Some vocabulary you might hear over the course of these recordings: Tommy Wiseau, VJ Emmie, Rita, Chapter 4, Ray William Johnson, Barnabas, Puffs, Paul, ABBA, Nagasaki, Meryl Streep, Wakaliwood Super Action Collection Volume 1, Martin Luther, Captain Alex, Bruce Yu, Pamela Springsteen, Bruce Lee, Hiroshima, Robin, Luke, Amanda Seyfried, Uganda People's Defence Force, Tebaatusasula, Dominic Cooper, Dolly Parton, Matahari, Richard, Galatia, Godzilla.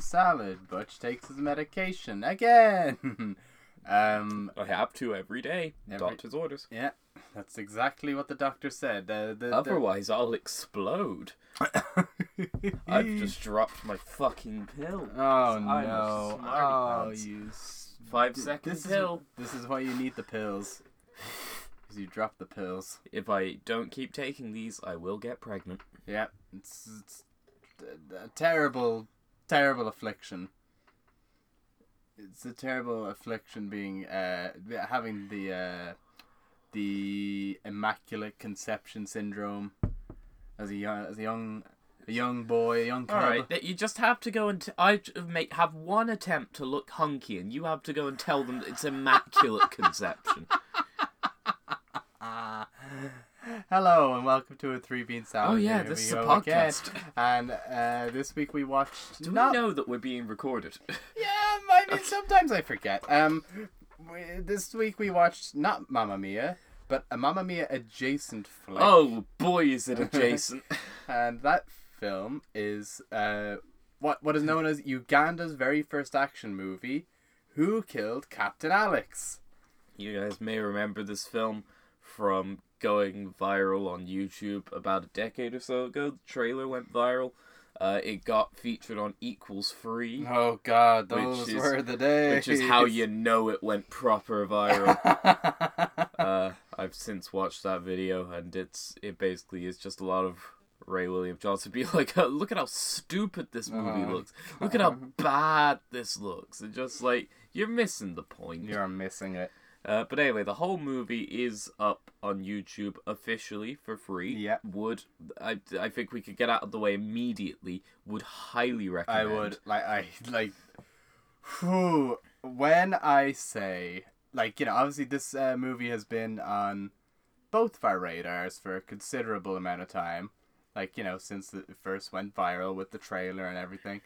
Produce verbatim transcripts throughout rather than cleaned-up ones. Salad. Butch takes his medication again. um, I have to every day. Every, Doctor's orders. Yeah, that's exactly what the doctor said. Uh, the, Otherwise, the... I'll explode. I've just dropped my fucking pill. Oh I'm no! Oh, pants. you five d- second this pill. Is, this is why you need the pills. Because you drop the pills. If I don't keep taking these, I will get pregnant. Yeah, it's, it's a terrible. Terrible affliction. It's a terrible affliction being uh, having the uh, the immaculate conception syndrome as a young as a young a young boy, a young cub. All right, you just have to go and t- I make have one attempt to look hunky, and you have to go and tell them that it's immaculate conception. Hello and welcome to a Three Bean Salad. Oh yeah, Here this is a podcast. Again. And uh, this week we watched... Do not... we know that we're being recorded? Yeah, I mean, okay. Sometimes I forget. Um, we, This week we watched not Mamma Mia, but a Mamma Mia adjacent flick. Oh boy, is it adjacent. And that film is uh, what what is known as Uganda's very first action movie, Who Killed Captain Alex? You guys may remember this film from... going viral on YouTube about a decade or so ago. The trailer went viral. Uh, it got featured on Equals Free. Oh god, those is, were the days. Which is how you know it went proper viral. uh, I've since watched that video, and it's it basically is just a lot of Ray William Johnson being like, oh, look at how stupid this movie oh. looks. Look at how bad this looks. And just like, you're missing the point. You're missing it. Uh, but anyway, the whole movie is up on YouTube officially for free. Yeah. Would I? I think we could get out of the way immediately. Would highly recommend. I would like I like. Whew, when I say like you know obviously this uh, movie has been on both of our radars for a considerable amount of time, like you know since it first went viral with the trailer and everything.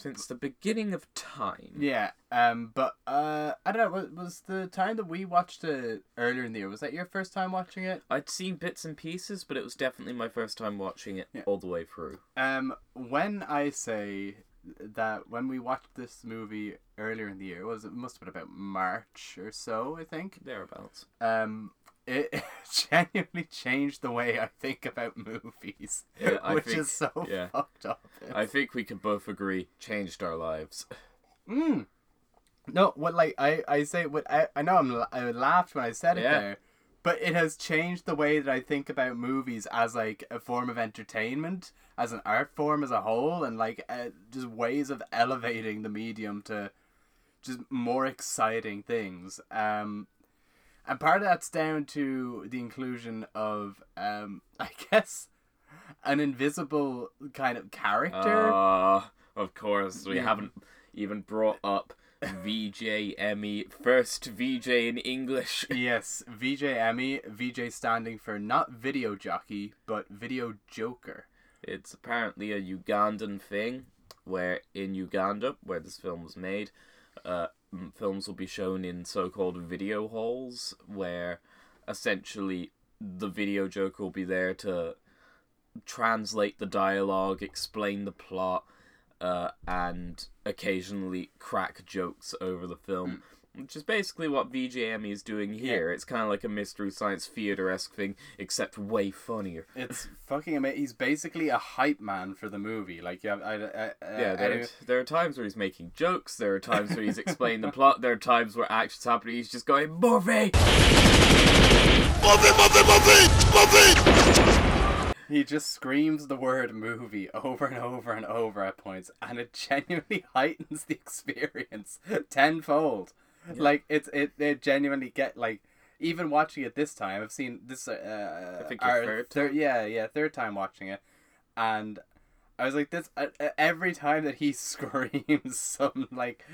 Since the beginning of time. Yeah, um, but uh, I don't know, was, was the time that we watched it earlier in the year, was that your first time watching it? I'd seen bits and pieces, but it was definitely my first time watching it yeah. all the way through. Um, when I say that when we watched this movie earlier in the year, it, was, it must have been about March or so, I think. Thereabouts. Um... It genuinely changed the way I think about movies, yeah, I which think, is so yeah. fucked up. It's... I think we can both agree, changed our lives. Mm. No, what like I, I say what I I know I'm I laughed when I said it yeah. there, but it has changed the way that I think about movies as like a form of entertainment, as an art form as a whole, and like uh, just ways of elevating the medium to just more exciting things. Um. And part of that's down to the inclusion of, um, I guess, an invisible kind of character. Uh, of course, we yeah. haven't even brought up V J Emmie. First V J in English. Yes, V J Emmie. V J standing for not video jockey, but video joker. It's apparently a Ugandan thing, where in Uganda, where this film was made, uh, films will be shown in so-called video halls where essentially the video joker will be there to translate the dialogue, explain the plot, uh, and occasionally crack jokes over the film, mm. which is basically what V J Emmie is doing here. Yeah. It's kind of like a Mystery Science Theater-esque thing, except way funnier. It's fucking amazing. He's basically a hype man for the movie. Like, yeah, I, I, I, yeah there, I, are, there are times where he's making jokes, there are times where he's explaining the plot, there are times where action's happening, he's just going, Murphy! Murphy, Murphy, Murphy! Murphy! He just screams the word movie over and over and over at points, and it genuinely heightens the experience tenfold. Yeah. Like, it's it, it genuinely get, like, even watching it this time, I've seen this. Uh, I think your third time. Thir- yeah, yeah, third time watching it, and I was like, this. Uh, every time that he screams some like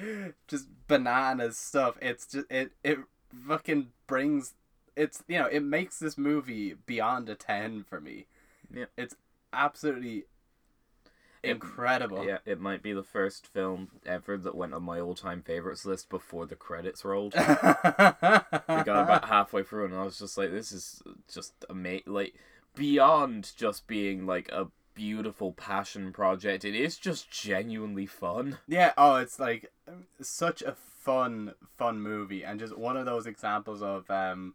just bananas stuff, it's just it it fucking brings. It's, you know, it makes this movie beyond a ten for me. Yeah, it's absolutely incredible. It, yeah, it might be the first film ever that went on my all-time favorites list before the credits rolled. We got about halfway through, and I was just like, "This is just amazing!" Like, beyond just being like a beautiful passion project, it is just genuinely fun. Yeah. Oh, it's like such a fun, fun movie, and just one of those examples of, um,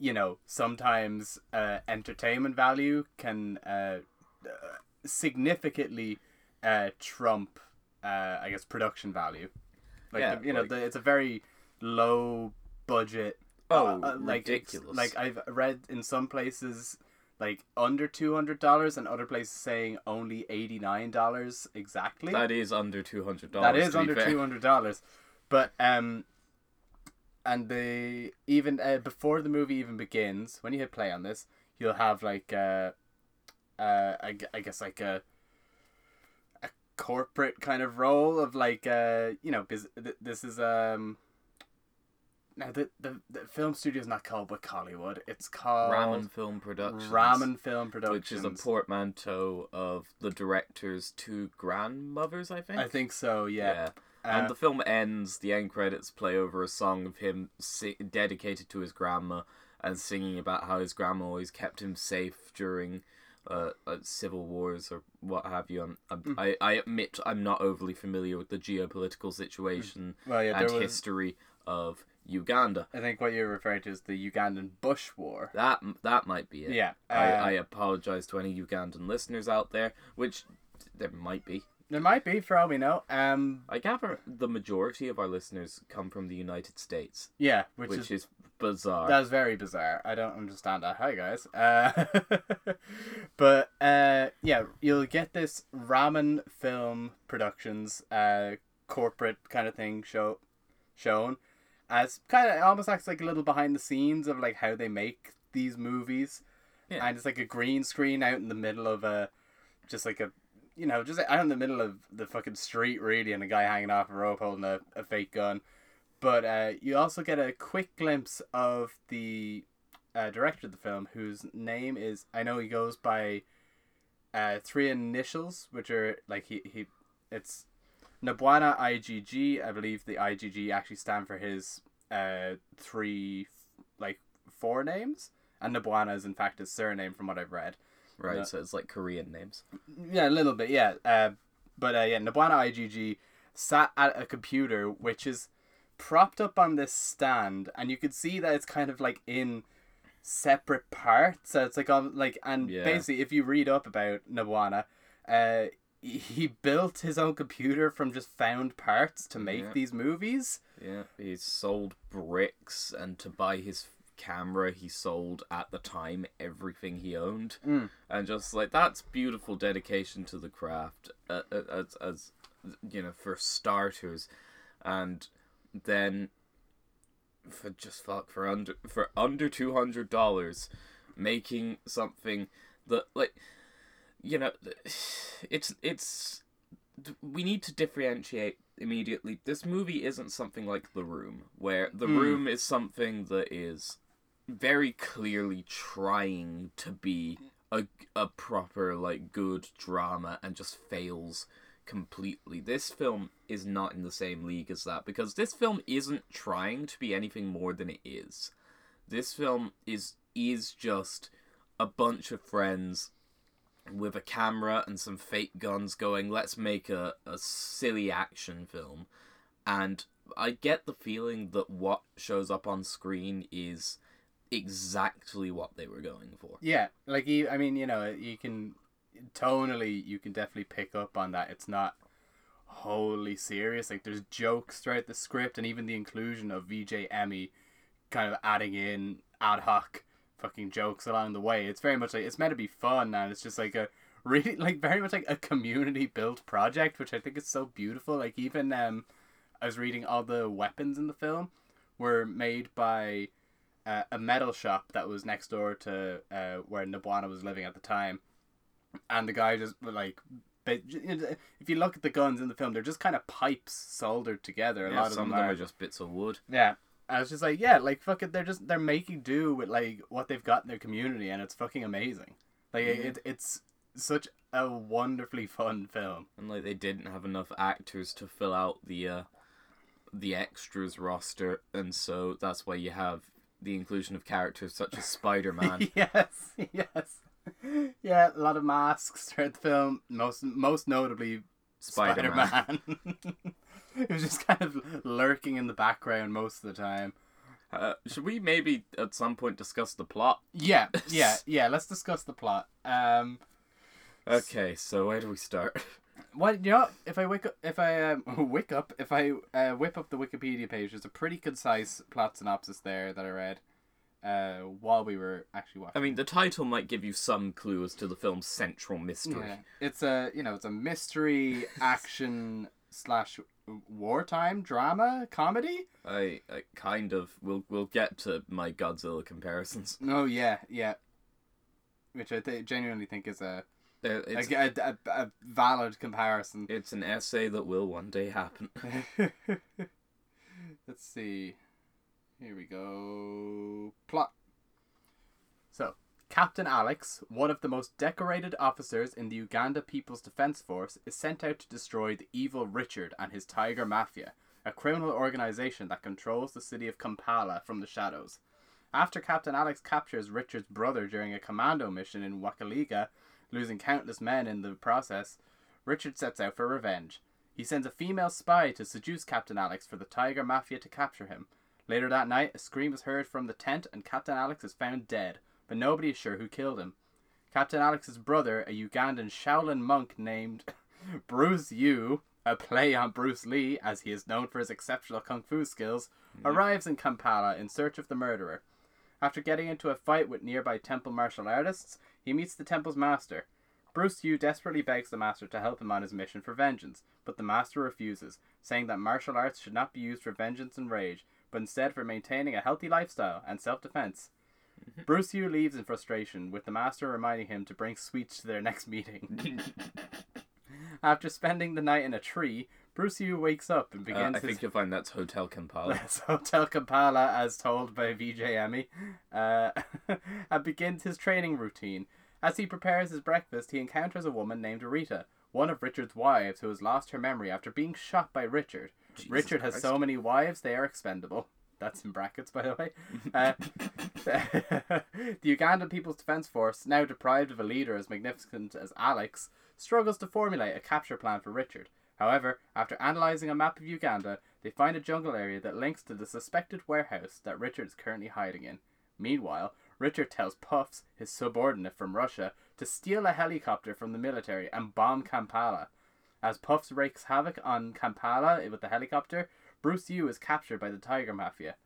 you know, sometimes uh, entertainment value can. Uh, uh, significantly uh, trump uh, I guess production value, like yeah, the, you like, know the, it's a very low budget oh uh, like, ridiculous like I've read in some places like under two hundred dollars and other places saying only eighty-nine dollars exactly. That is under two hundred dollars. That is under fair. two hundred dollars but um and the even uh, before the movie even begins, when you hit play on this, you'll have like uh Uh, I, I guess like a a corporate kind of role of like uh you know biz- th- this is um now the, the the film studio is not called Wakaliwood, it's called Ramon Film Productions. Ramon Film Productions, which is a portmanteau of the director's two grandmothers, I think. I think so, yeah. yeah. And uh, the film ends. The end credits play over a song of him si- dedicated to his grandma and singing about how his grandma always kept him safe during. Uh, uh, civil wars or what have you. I'm, I'm, mm. I I admit I'm not overly familiar with the geopolitical situation mm. well, yeah, and was... history of Uganda. I think what you're referring to is the Ugandan Bush War. That that might be it. Yeah. Uh... I, I apologise to any Ugandan listeners out there, which there might be. There might be, for all we know. Um, I gather the majority of our listeners come from the United States. Yeah, which, which is, is bizarre. That's very bizarre. I don't understand that. Hi, guys. Uh, but, uh, yeah, you'll get this Ramen Film Productions uh, corporate kind of thing show shown. As kind of, it almost acts like a little behind the scenes of, like, how they make these movies. Yeah. And it's like a green screen out in the middle of a... Just like a... You know, just out in the middle of the fucking street, really, and a guy hanging off a rope holding a, a fake gun. But uh, you also get a quick glimpse of the uh, director of the film, whose name is... I know he goes by uh, three initials, which are, like, he... he it's Nabwana I G G. I believe the I G G actually stand for his uh, three, like, four names. And Nabwana is, in fact, his surname, from what I've read. Right, no. So it's like Korean names. Yeah, a little bit, yeah. Uh, but uh, yeah, Nabwana I G G sat at a computer which is propped up on this stand, and you could see that it's kind of like in separate parts. So it's like on like, and yeah. Basically, if you read up about Nabwana, uh, he built his own computer from just found parts to make yeah. these movies. Yeah, he sold bricks, and to buy his. Camera he sold at the time everything he owned mm. and just like that's beautiful dedication to the craft uh, as, as you know for starters, and then for just fuck for under for under two hundred dollars making something that like you know it's it's we need to differentiate immediately. This movie isn't something like The Room, where The mm. Room is something that is very clearly trying to be a, a proper, like, good drama and just fails completely. This film is not in the same league as that, because this film isn't trying to be anything more than it is. This film is is just a bunch of friends with a camera and some fake guns going, let's make a, a silly action film. And I get the feeling that what shows up on screen is... exactly what they were going for. Yeah, like you, I mean, you know, you can tonally, you can definitely pick up on that. It's not wholly serious. Like there's jokes throughout the script, and even the inclusion of V J Emmie, kind of adding in ad hoc fucking jokes along the way. It's very much like it's meant to be fun, and it's just like a really like very much like a community built project, which I think is so beautiful. Like even um, I was reading all the weapons in the film were made by. uh, a metal shop that was next door to uh, where Nabwana was living at the time. And the guy just, like, if you look at the guns in the film, they're just kind of pipes soldered together. A yeah, lot of some them of them are. are just bits of wood. Yeah. I was just like, yeah, like, fucking, they're just, they're making do with, like, what they've got in their community, and it's fucking amazing. Like, yeah. it, it's such a wonderfully fun film. And, like, they didn't have enough actors to fill out the, uh, the extras roster, and so that's why you have the inclusion of characters such as Spider-Man. yes, yes. Yeah, a lot of masks throughout the film, most, most notably Spider-Man. Spider-Man. It was just kind of lurking in the background most of the time. Uh, should we maybe at some point discuss the plot? Yeah, yeah, yeah. Let's discuss the plot. Um, okay, so where do we start? Well, you know, if I wake up, if I um, wake up, if I uh, whip up the Wikipedia page, there's a pretty concise plot synopsis there that I read uh, while we were actually watching. I mean, the title might give you some clue as to the film's central mystery. Yeah. It's a, you know, it's a mystery action slash wartime drama comedy. I, I kind of we'll we'll get to my Godzilla comparisons. Oh yeah, yeah. Which I th- genuinely think is a, uh, it's, a, a a valid comparison. It's an essay that will one day happen. Let's see. Here we go. Plot. So, Captain Alex, one of the most decorated officers in the Uganda People's Defence Force, is sent out to destroy the evil Richard and his Tiger Mafia, a criminal organisation that controls the city of Kampala from the shadows. After Captain Alex captures Richard's brother during a commando mission in Wakaliga, losing countless men in the process, Richard sets out for revenge. He sends a female spy to seduce Captain Alex for the Tiger Mafia to capture him. Later that night, a scream is heard from the tent and Captain Alex is found dead, but nobody is sure who killed him. Captain Alex's brother, a Ugandan Shaolin monk named Bruce Yu, a play on Bruce Lee, as he is known for his exceptional kung fu skills, yeah. arrives in Kampala in search of the murderer. After getting into a fight with nearby temple martial artists, he meets the temple's master. Bruce Yu desperately begs the master to help him on his mission for vengeance, but the master refuses, saying that martial arts should not be used for vengeance and rage, but instead for maintaining a healthy lifestyle and self-defense. Bruce Yu leaves in frustration, with the master reminding him to bring sweets to their next meeting. After spending the night in a tree, Bruce Yu wakes up and begins. Uh, I think his... you'll find that's Hotel Kampala. That's Hotel Kampala, as told by V J Emmie, uh, and begins his training routine. As he prepares his breakfast, he encounters a woman named Rita, one of Richard's wives, who has lost her memory after being shot by Richard. Jesus Richard Christ. Has so many wives, they are expendable. That's in brackets, by the way. Uh, the Ugandan People's Defence Force, now deprived of a leader as magnificent as Alex, struggles to formulate a capture plan for Richard. However, after analysing a map of Uganda, they find a jungle area that links to the suspected warehouse that Richard is currently hiding in. Meanwhile, Richard tells Puffs, his subordinate from Russia, to steal a helicopter from the military and bomb Kampala. As Puffs wreaks havoc on Kampala with the helicopter, Bruce Yu is captured by the Tiger Mafia.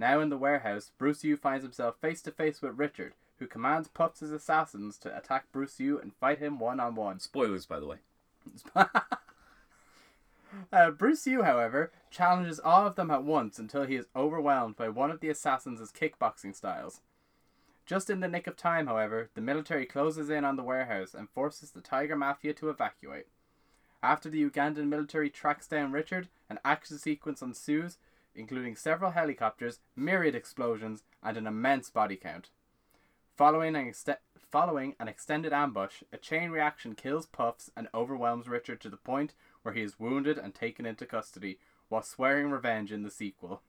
Now in the warehouse, Bruce Yu finds himself face-to-face with Richard, who commands Puffs' assassins to attack Bruce Yu and fight him one-on-one. Spoilers, by the way. uh, Bruce Yu, however, challenges all of them at once until he is overwhelmed by one of the assassins' kickboxing styles. Just in the nick of time, however, the military closes in on the warehouse and forces the Tiger Mafia to evacuate. After the Ugandan military tracks down Richard, an action sequence ensues, including several helicopters, myriad explosions, and an immense body count. Following an, ex- following an extended ambush, a chain reaction kills Puffs and overwhelms Richard to the point where he is wounded and taken into custody, while swearing revenge in the sequel.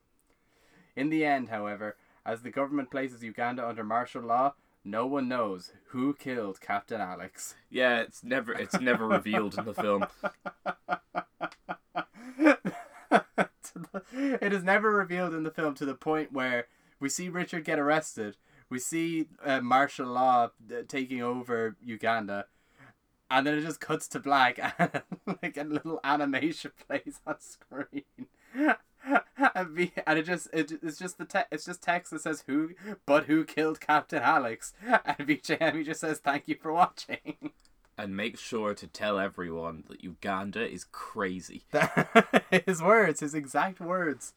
In the end, however, as the government places Uganda under martial law, no one knows who killed Captain Alex. Yeah, it's never it's never revealed in the film. It is never revealed in the film to the point where we see Richard get arrested, we see uh, martial law taking over Uganda, and then it just cuts to black, and like a little animation plays on screen. And, me, and it just it, it's just the te- it's just text that says who but who killed Captain Alex, and V J M just says thank you for watching, and make sure to tell everyone that Uganda is crazy. His words, his exact words.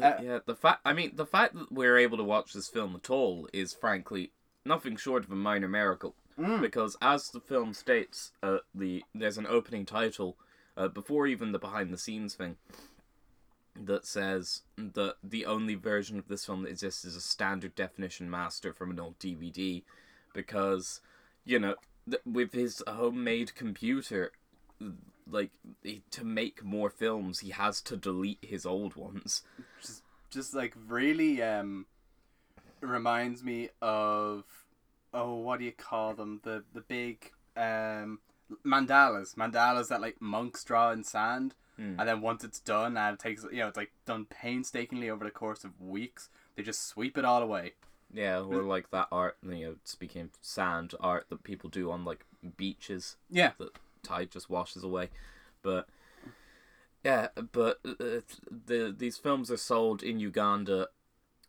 uh, yeah, the fact, I mean, the fact that we're able to watch this film at all is frankly nothing short of a minor miracle. Mm. Because as the film states, uh, the there's an opening title, uh, before even the behind-the-scenes thing, that says that the only version of this film that exists is a standard definition master from an old D V D, because, you know, th- with his homemade computer, like, he, to make more films, he has to delete his old ones. Just, just like, really, um, reminds me of, oh, what do you call them? The, the big, um, mandalas. Mandalas that, like, monks draw in sand. Mm. And then once it's done, and it takes, you know, it's like done painstakingly over the course of weeks, they just sweep it all away. Yeah, or like that art, you know, speaking of sand, art that people do on like beaches. Yeah. That tide just washes away. But yeah, but uh, the these films are sold in Uganda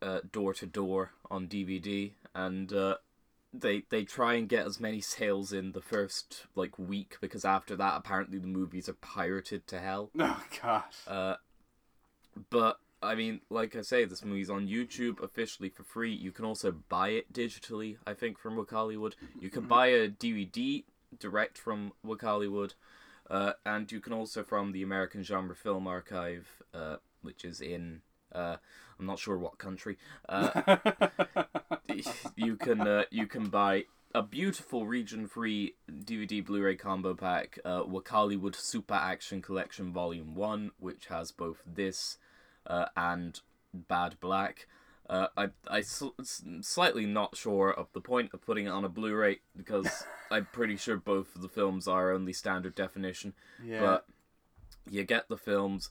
uh, door to door on D V D, and uh, They they try and get as many sales in the first, like, week, because after that, apparently the movies are pirated to hell. Oh, gosh. Uh, but, I mean, like I say, this movie's on YouTube officially for free. You can also buy it digitally, I think, from Wakaliwood. You can buy a D V D direct from Wakaliwood, uh, and you can also from the American Genre Film Archive, uh, which is in... Uh, I'm not sure what country. Uh, you can uh, you can buy a beautiful region-free D V D Blu-ray combo pack, uh, Wakaliwood Super Action Collection Volume one, which has both this uh, and Bad Black. Uh, I I sl- slightly not sure of the point of putting it on a Blu-ray, because I'm pretty sure both of the films are only standard definition. Yeah. But you get the films,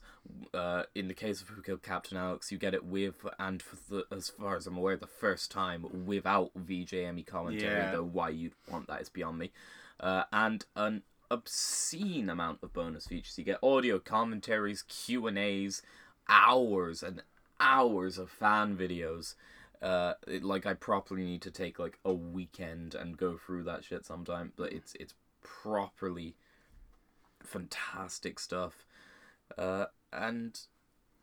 uh, in the case of Who Killed Captain Alex, you get it with, and for the, as far as I'm aware, the first time, without V J Emmie commentary, yeah. Though why you'd want that is beyond me. Uh, and an obscene amount of bonus features. You get audio commentaries, Q and A's, hours and hours of fan videos. Uh, it, like, I probably need to take, like, a weekend and go through that shit sometime, but it's it's properly... fantastic stuff. Uh, and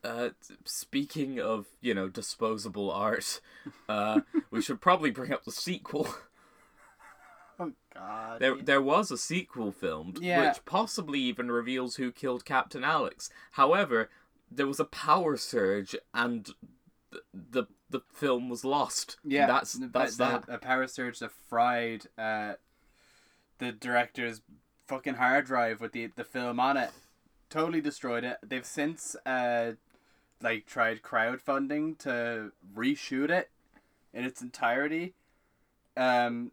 uh, speaking of, you know, disposable art, uh, we should probably bring up the sequel. Oh, God. There there was a sequel filmed, yeah. Which possibly even reveals who killed Captain Alex. However, there was a power surge and th- the the film was lost. Yeah, that's, that's the, that. A power surge that fried uh, the director's fucking hard drive with the the film on it, totally destroyed it. They've since uh like tried crowdfunding to reshoot it in its entirety. um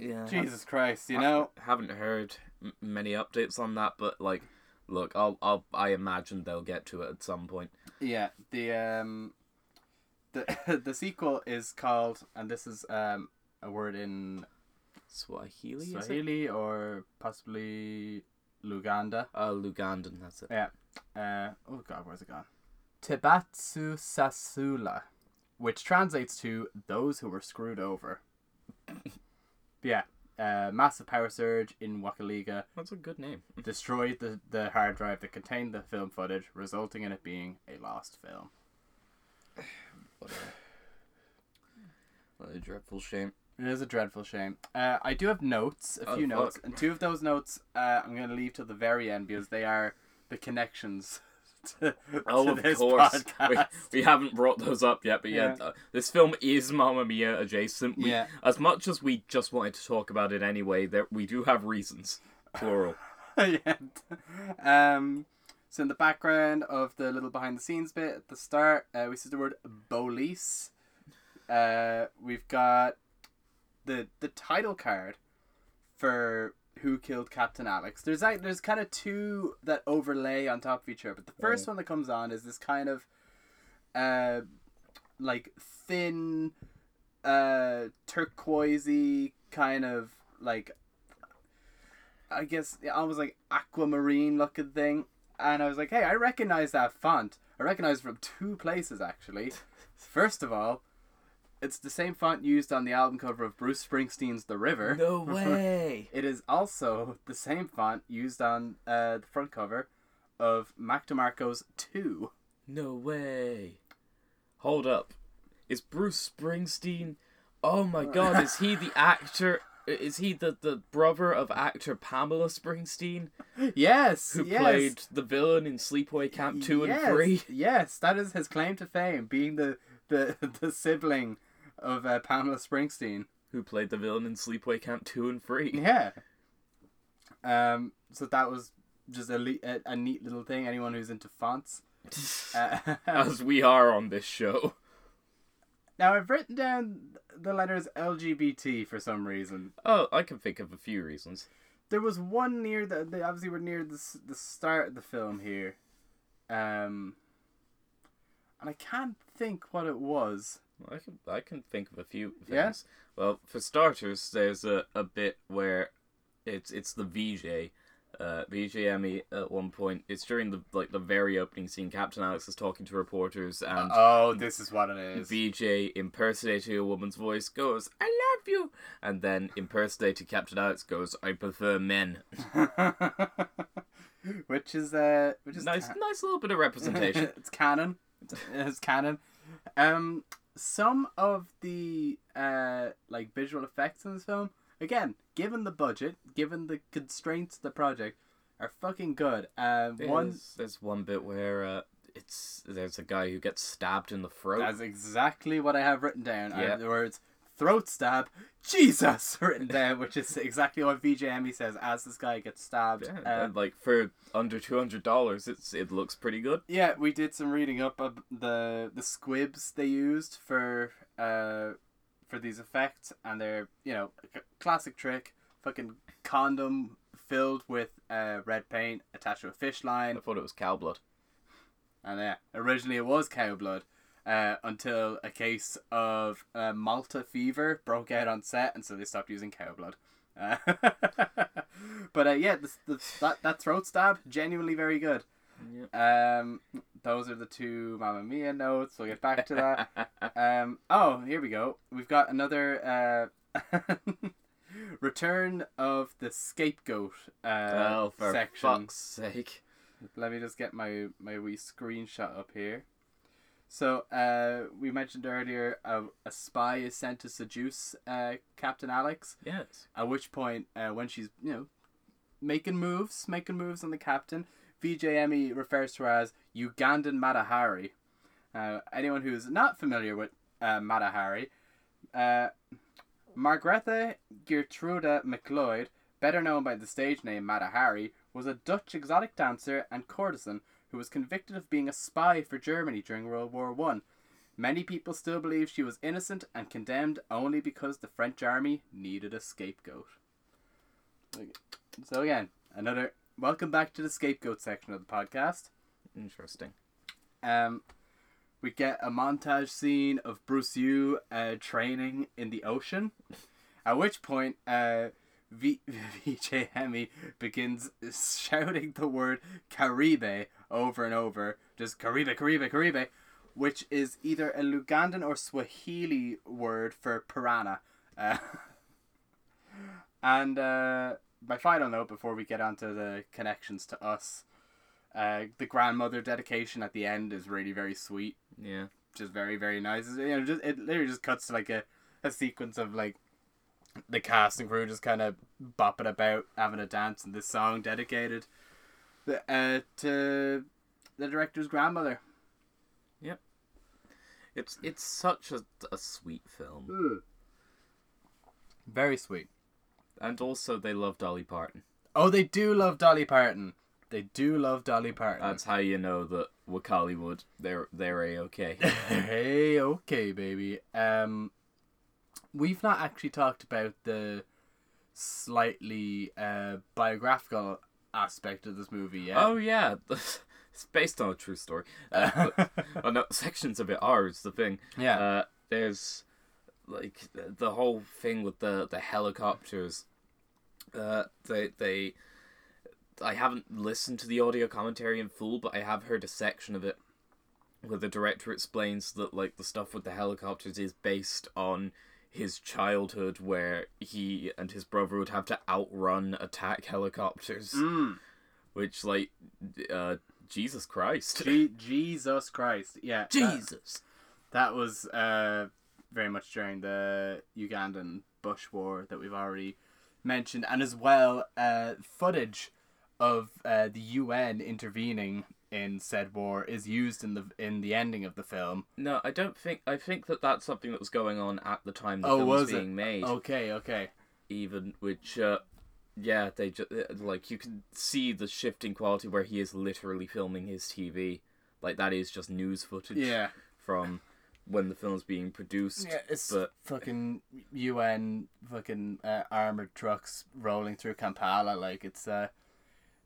yeah Jesus Christ, you I know haven't heard m- many updates on that, but like, look, I'll I'll I imagine they'll get to it at some point. Yeah, the um the the sequel is called, and this is um a word in Swahili, Swahili, is it? Or possibly Luganda. Oh, uh, Lugandan, that's it. Yeah. Uh, oh, God, where's it gone? Tebaatusasula, which translates to those who were screwed over. Yeah. Uh, massive power surge in Wakaliga. That's a good name. Destroyed the, the hard drive that contained the film footage, resulting in it being a lost film. What a, what a dreadful shame. It is a dreadful shame. Uh, I do have notes, a few oh, notes, fuck. And two of those notes uh, I'm going to leave to the very end because they are the connections to, oh, to this podcast. Oh, of course. We, we haven't brought those up yet, but yeah, yeah uh, this film is Mamma Mia adjacent. We, yeah. As much as we just wanted to talk about it anyway, there, we do have reasons, plural. Yeah. Um, so in the background of the little behind-the-scenes bit at the start, uh, we see the word Bolis. Uh, we've got... The, the title card for Who Killed Captain Alex. There's like, there's kind of two that overlay on top of each other, but the first yeah. one that comes on is this kind of uh, like thin uh, turquoisey kind of like, I guess almost like aquamarine looking thing. And I was like, hey, I recognize that font. I recognize it from two places, actually. First of all, it's the same font used on the album cover of Bruce Springsteen's The River. No way! It is also the same font used on uh, the front cover of Mac DeMarco's two. No way. Hold up. Is Bruce Springsteen... Oh my god, is he the actor... Is he the, the brother of actor Pamela Springsteen? Yes, Who yes. played the villain in Sleepaway Camp two yes, and three? Yes, that is his claim to fame, being the, the, the sibling of uh, Pamela Springsteen. Who played the villain in Sleepaway Camp two and three. Yeah. Um. So that was just a, le- a, a neat little thing. Anyone who's into fonts. Uh, As we are on this show. Now, I've written down the letters L G B T for some reason. Oh, I can think of a few reasons. There was one near the... They obviously were near the, the start of the film here. Um, and I can't think what it was. I can I can think of a few things. Yeah? Well, for starters, there's a, a bit where it's it's the V J. Uh, V J Emmie at one point. It's during the like the very opening scene. Captain Alex is talking to reporters, and oh, this is what it is. V J impersonating a woman's voice goes, "I love you," and then impersonating Captain Alex goes, "I prefer men," which is uh, which is nice, can- nice little bit of representation. It's canon. It's canon. Um, some of the uh like visual effects in this film. Again, given the budget, given the constraints of the project, are fucking good. Uh, one is, there's one bit where uh, it's there's a guy who gets stabbed in the throat. That's exactly what I have written down. Yeah. The words "throat stab," Jesus, written down, which is exactly what V J Emmie says as this guy gets stabbed. Yeah, um, and like for under two hundred dollars, it's it looks pretty good. Yeah, we did some reading up of the the squibs they used for. Uh, for these effects, and they're, you know, classic trick, fucking condom filled with uh, red paint attached to a fish line. I thought it was cow blood. And yeah, originally it was cow blood, uh, until a case of uh, Malta fever broke out on set, and so they stopped using cow blood. Uh, but uh, yeah, the, the, that, that throat stab, genuinely very good. Yep. Um, those are the two Mamma Mia notes. We'll get back to that. um, oh, here we go. We've got another uh, return of the scapegoat uh, oh, for section. Fuck's sake! Let me just get my my wee screenshot up here. So, uh, we mentioned earlier uh, a spy is sent to seduce uh, Captain Alex. Yes. At which point, uh, when she's you know making moves, making moves on the captain. V J Emmie refers to her as Ugandan Matahari. Uh, anyone who's not familiar with uh, Matahari, uh, Margaretha Geertruida MacLeod, better known by the stage name Matahari, was a Dutch exotic dancer and courtesan who was convicted of being a spy for Germany during World War One. Many people still believe she was innocent and condemned only because the French army needed a scapegoat. So again, another... Welcome back to the scapegoat section of the podcast. Interesting. Um, we get a montage scene of Bruce Yu uh, training in the ocean, at which point uh, v- V J Emmie begins shouting the word Caribe over and over, just Caribe, Caribe, Caribe, which is either a Lugandan or Swahili word for piranha. Uh, and... Uh, My final note before we get onto the connections to us, uh, the grandmother dedication at the end is really very sweet. Yeah, just very very nice. You know, just it literally just cuts to like a, a sequence of like the cast and crew just kind of bopping about, having a dance, and this song dedicated the, uh, to the director's grandmother. Yep, it's it's such a a sweet film. Ooh. Very sweet. And also, they love Dolly Parton. Oh, they do love Dolly Parton. They do love Dolly Parton. That's how you know that Wakaliwood, they're they're A-OK. Hey, okay, baby. Um, we've not actually talked about the slightly uh, biographical aspect of this movie yet. Oh, yeah. It's based on a true story. Uh, but, oh, no, sections of it are, it's the thing. Yeah. Uh, there's... Like, the whole thing with the, the helicopters, uh, they, they, I haven't listened to the audio commentary in full, but I have heard a section of it where the director explains that, like, the stuff with the helicopters is based on his childhood where he and his brother would have to outrun attack helicopters, mm. which, like, uh, Jesus Christ. G- Jesus Christ. Yeah. Jesus. That, that was uh, very much during the Ugandan Bush War that we've already mentioned, and as well uh, footage of uh, the U N intervening in said war is used in the in the ending of the film. No, I don't think... I think that that's something that was going on at the time the oh, film was, was being it? made. Okay, okay. Even, which... Uh, yeah, they just like you can see the shifting quality where he is literally filming his T V. Like that is just news footage. Yeah. From when the film's being produced. Yeah, it's but... fucking U N fucking uh, armored trucks rolling through Kampala. Like it's uh,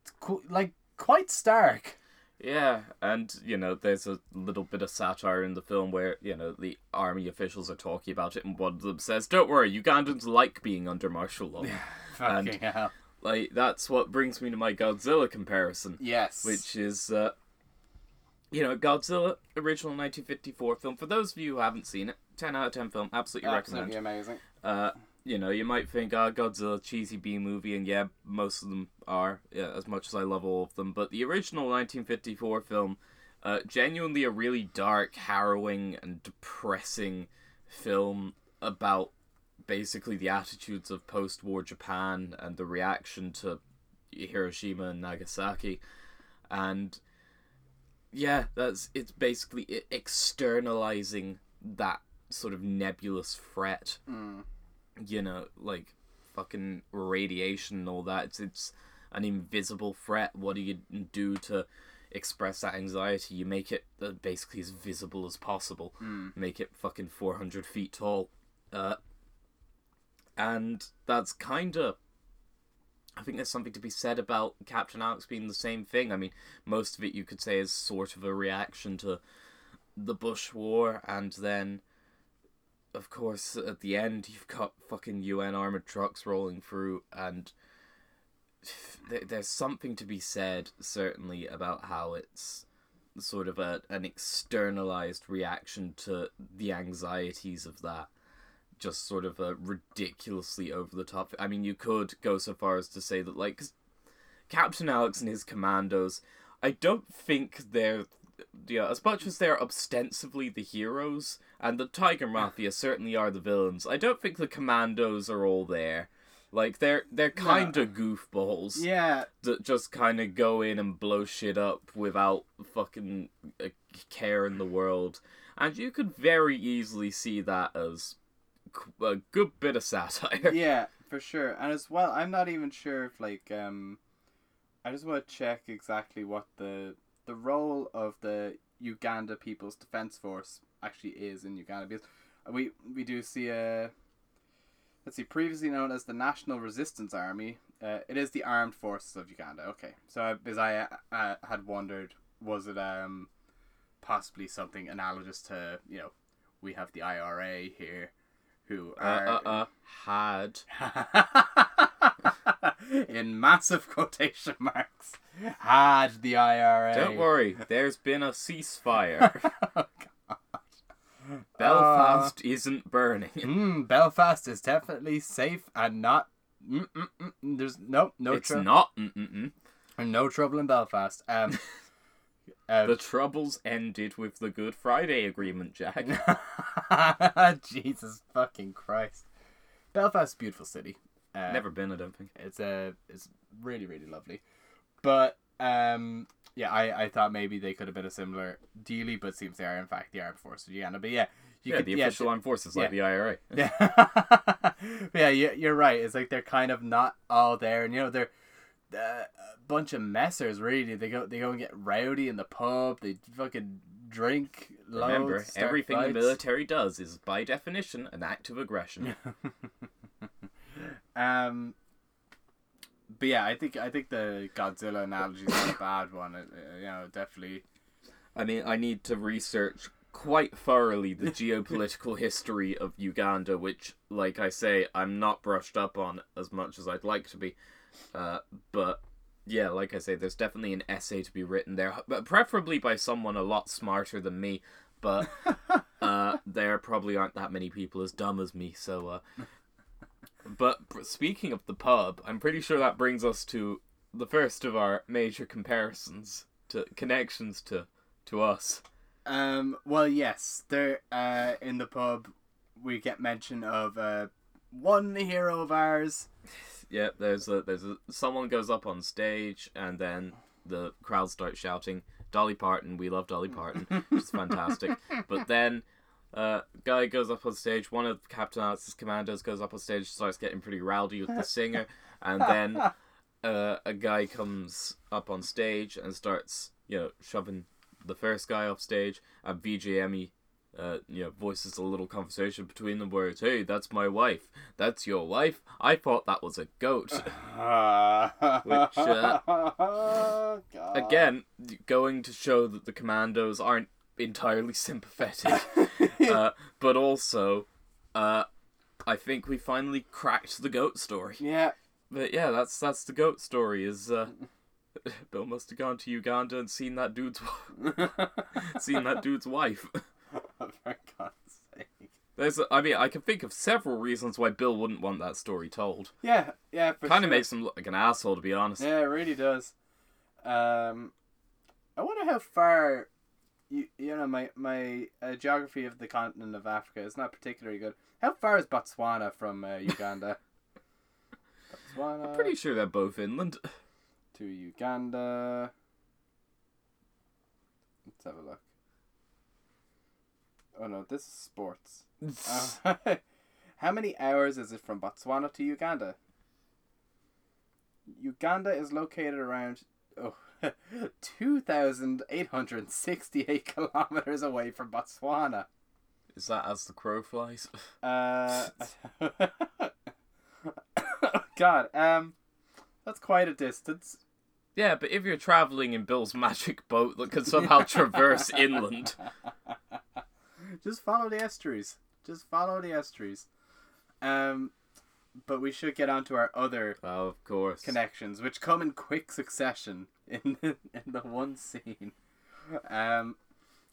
it's co- like quite stark. Yeah, and you know there's a little bit of satire in the film where you know the army officials are talking about it, and one of them says, "Don't worry, Ugandans like being under martial law." Yeah. And, fucking hell. Like, that's what brings me to my Godzilla comparison. Yes. Which is, uh, you know, Godzilla, original nineteen fifty-four film. For those of you who haven't seen it, ten out of ten film, absolutely recommend. Absolutely amazing. Uh, you know, you might think, ah, oh, Godzilla, cheesy B-movie, and yeah, most of them are, yeah, as much as I love all of them. But the original nineteen fifty-four film, uh, genuinely a really dark, harrowing, and depressing film about basically the attitudes of post-war Japan and the reaction to Hiroshima and Nagasaki. And yeah, that's it's basically externalizing that sort of nebulous threat. Mm. You know, like fucking radiation and all that. It's, it's an invisible threat. What do you do to express that anxiety? You make it basically as visible as possible. Mm. Make it fucking four hundred feet tall. Uh, And that's kind of... I think there's something to be said about Captain Alex being the same thing. I mean, most of it you could say is sort of a reaction to the Bush War. And then, of course, at the end, you've got fucking U N armoured trucks rolling through. And th- there's something to be said, certainly, about how it's sort of a, an externalised reaction to the anxieties of that. Just sort of a ridiculously over-the-top... I mean, you could go so far as to say that, like... Captain Alex and his commandos, I don't think they're... You know, as much as they're ostensibly the heroes, and the Tiger Mafia certainly are the villains, I don't think the commandos are all there. Like, they're they're kind of no. goofballs. Yeah. That just kind of go in and blow shit up without fucking a care in the world. And you could very easily see that as... a good bit of satire. Yeah, for sure. And as well, I'm not even sure if, like, um, I just want to check exactly what the the role of the Uganda People's Defence Force actually is in Uganda. Because we, we do see a... Let's see, previously known as the National Resistance Army. Uh, it is the Armed Forces of Uganda. Okay. So, as I uh, had wondered, was it um possibly something analogous to, you know, we have the I R A here. Who are uh, uh, uh, had in massive quotation marks had the I R A. Don't worry, there's been a ceasefire. Oh, God. Belfast uh, isn't burning. Mm, Belfast is definitely safe and not. Mm, mm, mm, there's no no. It's tru- not. Mm, mm, mm. No trouble in Belfast. Um, uh, the troubles ended with the Good Friday Agreement, Jack. Jesus fucking Christ. Belfast's a beautiful city. Uh, Never been, I don't think. It's a, it's really, really lovely. But, um, yeah, I, I thought maybe they could have been a similar dealie, but it seems they are, in fact, the Armed Forces of Uganda. But yeah. You yeah, could, the yeah, official Armed Forces, yeah. Like the I R A. Yeah, yeah you, you're right. It's like they're kind of not all there. And, you know, they're uh, a bunch of messers, really. They go, they go and get rowdy in the pub. They fucking... drink, load, remember, everything fights. The military does is, by definition, an act of aggression. um, but yeah, I think I think the Godzilla analogy is not a bad one. It, you know, definitely. I mean, I need to research quite thoroughly the geopolitical history of Uganda, which, like I say, I'm not brushed up on as much as I'd like to be. Uh, but. Yeah, like I say, there's definitely an essay to be written there, but preferably by someone a lot smarter than me, but uh, there probably aren't that many people as dumb as me, so... Uh... But speaking of the pub, I'm pretty sure that brings us to the first of our major comparisons to connections to to us. Um. Well, yes. There. Uh. In the pub, we get mention of uh one hero of ours. Yeah. There's a there's a, someone goes up on stage and then the crowd starts shouting, "Dolly Parton, we love Dolly Parton," which is fantastic. But then, uh, guy goes up on stage. One of Captain Alex's commandos goes up on stage, starts getting pretty rowdy with the singer, and then uh, a guy comes up on stage and starts, you know, shoving the first guy off stage. And V J Emmie, uh, you know, voices a little conversation between them where it's, "Hey, that's my wife. That's your wife. I thought that was a goat." Which, uh, again, going to show that the commandos aren't entirely sympathetic. Uh, but also, uh, I think we finally cracked the goat story. Yeah. But yeah, that's that's the goat story. Is uh, Bill must have gone to Uganda and seen that dude's seen that dude's wife. For God's sake. There's, a, I mean, I can think of several reasons why Bill wouldn't want that story told. Yeah, yeah. For kind of sure. Makes him look like an asshole, to be honest. Yeah, it really does. Um, I wonder how far. You, you know, my, my uh, geography of the continent of Africa is not particularly good. How far is Botswana from uh, Uganda? Botswana. I'm pretty sure they're both inland. To Uganda. Let's have a look. Oh no, this is sports. uh, how many hours is it from Botswana to Uganda? Uganda is located around... Oh. two thousand eight hundred sixty-eight kilometers away from Botswana. Is that as the crow flies? Uh, God, um, that's quite a distance. Yeah, but if you're traveling in Bill's magic boat that can somehow traverse inland, just follow the estuaries. Just follow the estuaries. Um. But we should get on to our other oh, of course. connections, which come in quick succession in the, in the one scene. Um,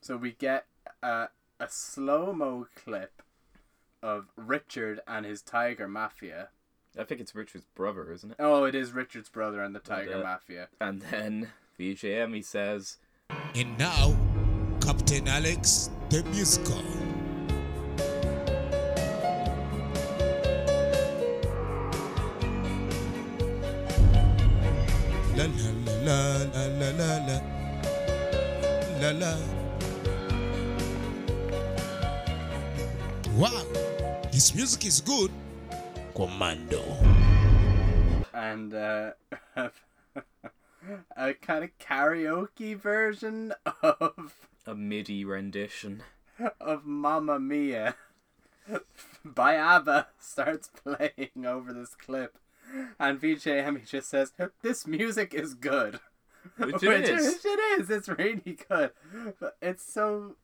so we get a, a slow-mo clip of Richard and his Tiger Mafia. I think it's Richard's brother, isn't it? Oh, it is Richard's brother and the Tiger and, uh, Mafia. And then V J Emmie says... And now, Captain Alex, the musical. La la la la la la la la. Wow, this music is good. Commando. And uh, a kind of karaoke version of a MIDI rendition of Mamma Mia by ABBA starts playing over this clip. And V J Emmie just says, "This music is good," which it which is. Which it is. It's really good. But it's so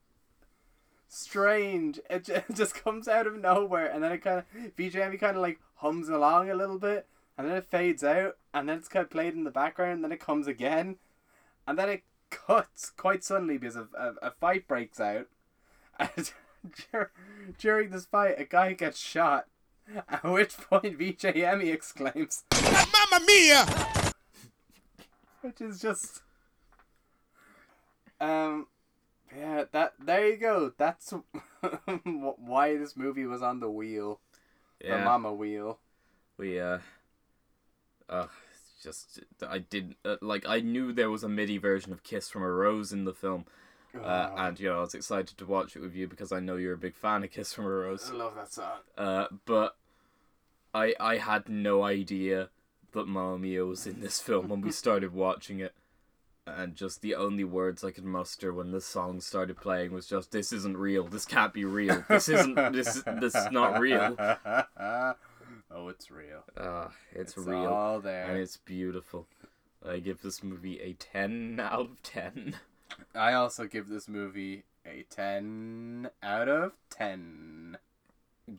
strange. It just comes out of nowhere, and then it kind of V J Emmie kind of like hums along a little bit, and then it fades out, and then it's kind of played in the background, and then it comes again, and then it cuts quite suddenly because a a, a fight breaks out. And during this fight, a guy gets shot. At which point V J Emmie exclaims, "Mamma Mia!" Which is just, um, yeah. That there you go. That's why this movie was on the wheel, yeah. The Mama Wheel. We uh, uh, just I didn't uh, like. I knew there was a MIDI version of "Kiss from a Rose" in the film. Uh, and, you know, I was excited to watch it with you because I know you're a big fan of Kiss from a Rose. I love that song. Uh, but I I had no idea that Mamma Mia was in this film when we started watching it. And just the only words I could muster when the song started playing was just, "This isn't real. This can't be real. This isn't, this, this is not real." Oh, it's real. Uh, it's, it's real. It's all there. And it's beautiful. I give this movie a ten out of ten. I also give this movie a ten out of ten.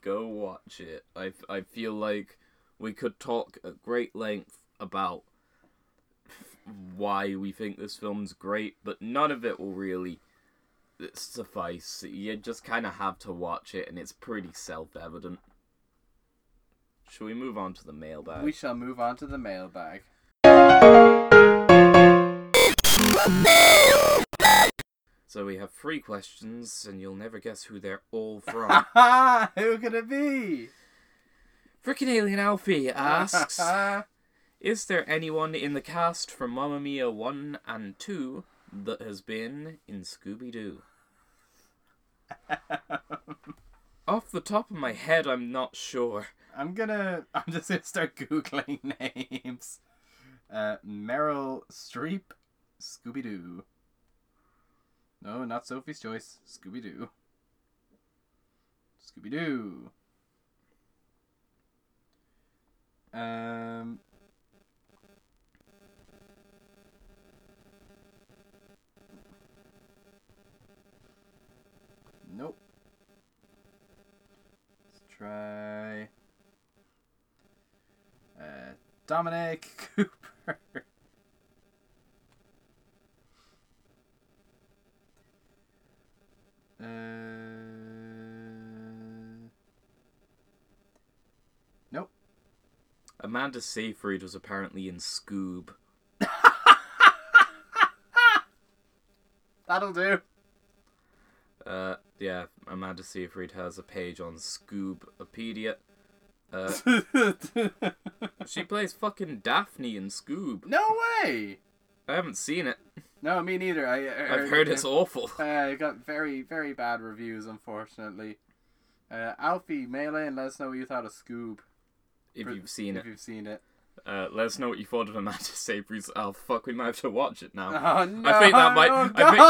Go watch it. I, I feel like we could talk at great length about why we think this film's great, but none of it will really suffice. You just kind of have to watch it, and it's pretty self-evident. Shall we move on to the mailbag? We shall move on to the mailbag. So we have three questions, and you'll never guess who they're all from. Ha ha! Who could it be? Frickin' Alien Alfie asks, is there anyone in the cast from Mamma Mia one and two that has been in Scooby-Doo? Off the top of my head, I'm not sure. I'm gonna... I'm just gonna start Googling names. Uh, Meryl Streep, Scooby-Doo. No, not Sophie's Choice. Scooby-Doo. Scooby-Doo. Um... Nope. Let's try... Uh, Dominic Cooper. Uh, nope. Amanda Seyfried was apparently in Scoob. That'll do. Uh, yeah, Amanda Seyfried has a page on Scoob-opedia. Uh, she plays fucking Daphne in Scoob. No way! I haven't seen it. No, me neither. I, I, I've heard I, it's I, awful. Uh, I got very, very bad reviews, unfortunately. Uh, Alfie, mail in. Let us know what you thought of Scoob. If you've seen if it. If you've seen it. Uh, let us know what you thought of Amanda Seyfried's. Oh, fuck, we might have to watch it now. Oh, no, I think that might oh, I, think,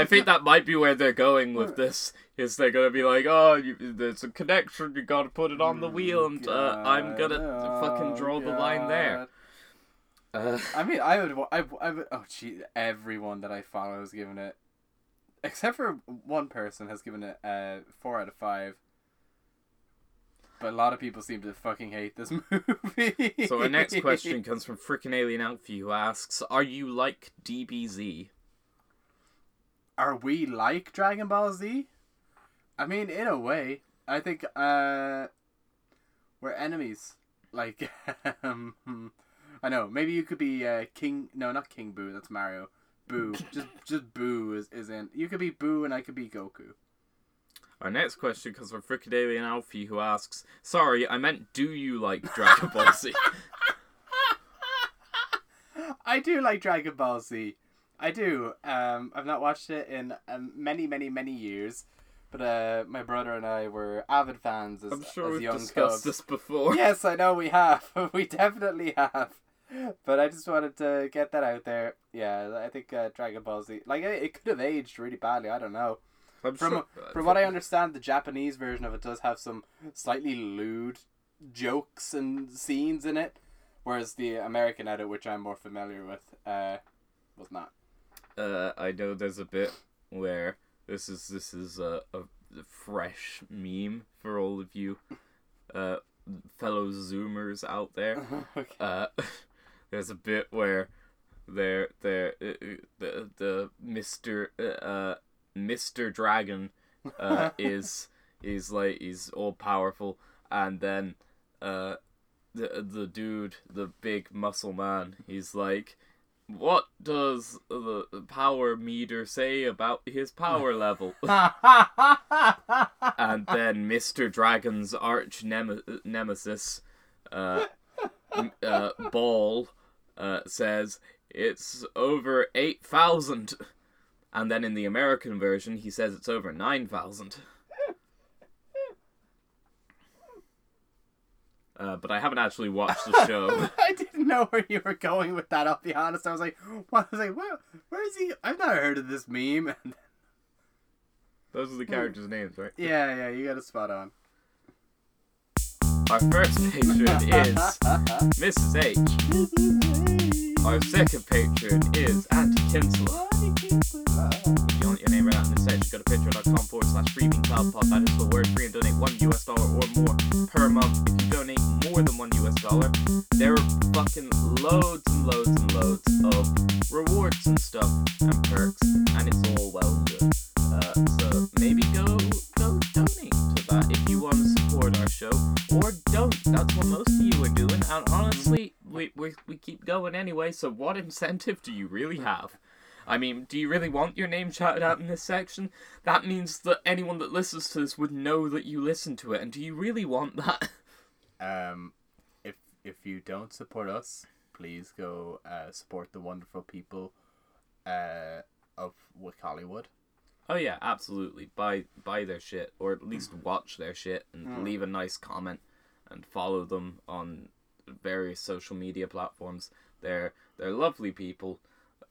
I think that might be where they're going with this. Is they're going to be like, oh, you, there's a connection, you got to put it on the wheel, and uh, I'm going to oh, fucking draw God. the line there. Uh, I mean, I would, I, I would, oh, gee, everyone that I follow has given it, except for one person has given it a four out of five. But a lot of people seem to fucking hate this movie. So our next question comes from Frickin' Alien Alfie, who asks, are you like D B Z? Are we like Dragon Ball Z? I mean, in a way, I think, uh, we're enemies. Like, um... I know. Maybe you could be uh, King... No, not King Boo. That's Mario. Boo. just just Boo is, is in... You could be Boo and I could be Goku. Our next question comes from Fricadelian Alfie, who asks, sorry, I meant do you like Dragon Ball Z? I do like Dragon Ball Z. I do. Um, I've not watched it in um, many, many, many years. But uh, my brother and I were avid fans as young cubs. I'm sure we've discussed this before. Yes, I know we have. We definitely have. But I just wanted to get that out there. Yeah, I think uh, Dragon Ball Z... Like, it, it could have aged really badly. I don't know. I'm from sure, from I'm what sure. I understand, the Japanese version of it does have some slightly lewd jokes and scenes in it. Whereas the American edit, which I'm more familiar with, uh, was not. Uh, I know there's a bit where... This is this is a, a fresh meme for all of you... Uh, fellow zoomers out there. Okay. Uh, there's a bit where they're, they're, uh, the the Mister uh Mister Dragon uh is is like he's all powerful, and then uh the the dude, the big muscle man, he's like, what does the power meter say about his power level? And then Mister Dragon's arch nem- nemesis, uh, uh, Ball, uh, says, it's over eight thousand. And then in the American version, he says it's over nine thousand. Uh, but I haven't actually watched the show. I didn't know where you were going with that, I'll be honest. I was like, what? I was like, where, where is he? I've not heard of this meme. Those are the characters' names, right? Yeah, yeah, you got it spot on. Our first patron is Missus H. Our second patron is Auntie Kinsler. If you want your name right out in this section, go to patreon.com forward slash free bean cloud pod. That is the word free, and donate one U S dollar or more per month. If you donate more than one U S dollar, there are fucking loads and loads and loads of rewards and stuff and perks, and it's all well and good. Uh, so maybe go go donate to that if you want to support our show, or don't. That's what most of you are doing, and honestly, we we we keep going anyway. So what incentive do you really have? I mean, do you really want your name shouted out in this section? That means that anyone that listens to this would know that you listen to it, and do you really want that? Um, if if you don't support us, please go uh, support the wonderful people uh, of Wakaliwood. Oh yeah, absolutely. Buy buy their shit, or at least watch their shit, and mm. leave a nice comment, and follow them on various social media platforms. They're they're lovely people.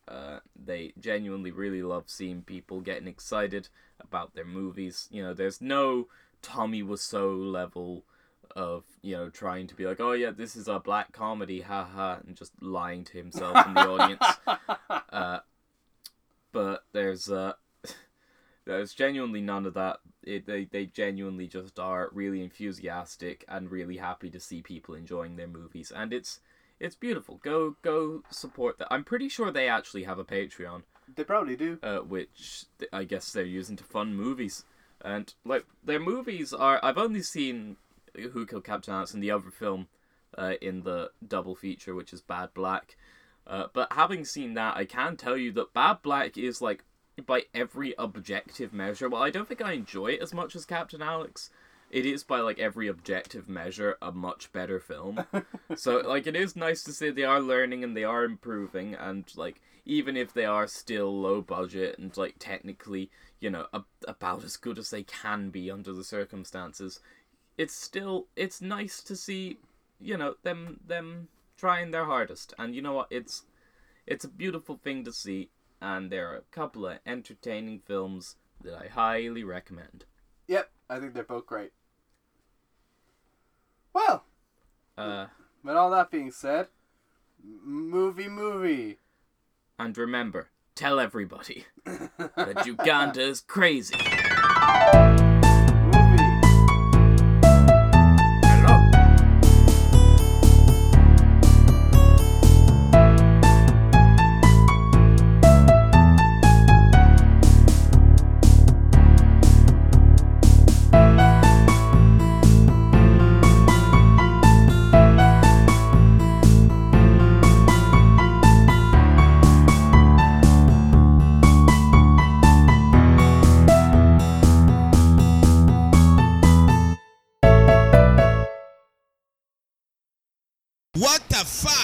Uh, they genuinely really love seeing people getting excited about their movies. You know, there's no Tommy Wiseau level of, you know, trying to be like, oh yeah, this is a black comedy, haha, and just lying to himself in the audience. Uh, but there's uh, there's genuinely none of that. It, they, they genuinely just are really enthusiastic and really happy to see people enjoying their movies, and it's it's beautiful. Go go support that. I'm pretty sure they actually have a Patreon. They probably do. Uh, which th- I guess they're using to fund movies, and like their movies are. I've only seen Who Killed Captain Alex and the other film, uh, in the double feature, which is Bad Black. Uh, but having seen that, I can tell you that Bad Black is like, by every objective measure, well, I don't think I enjoy it as much as Captain Alex. It is, by like every objective measure, a much better film. So like, it is nice to see they are learning and they are improving, and like, even if they are still low budget and like technically, you know, a- about as good as they can be under the circumstances, it's still, it's nice to see, you know, them them trying their hardest. And you know what, it's it's a beautiful thing to see. And there are a couple of entertaining films that I highly recommend. Yep, I think they're both great. Well, uh, with all that being said, movie, movie. And remember, tell everybody that Uganda is crazy.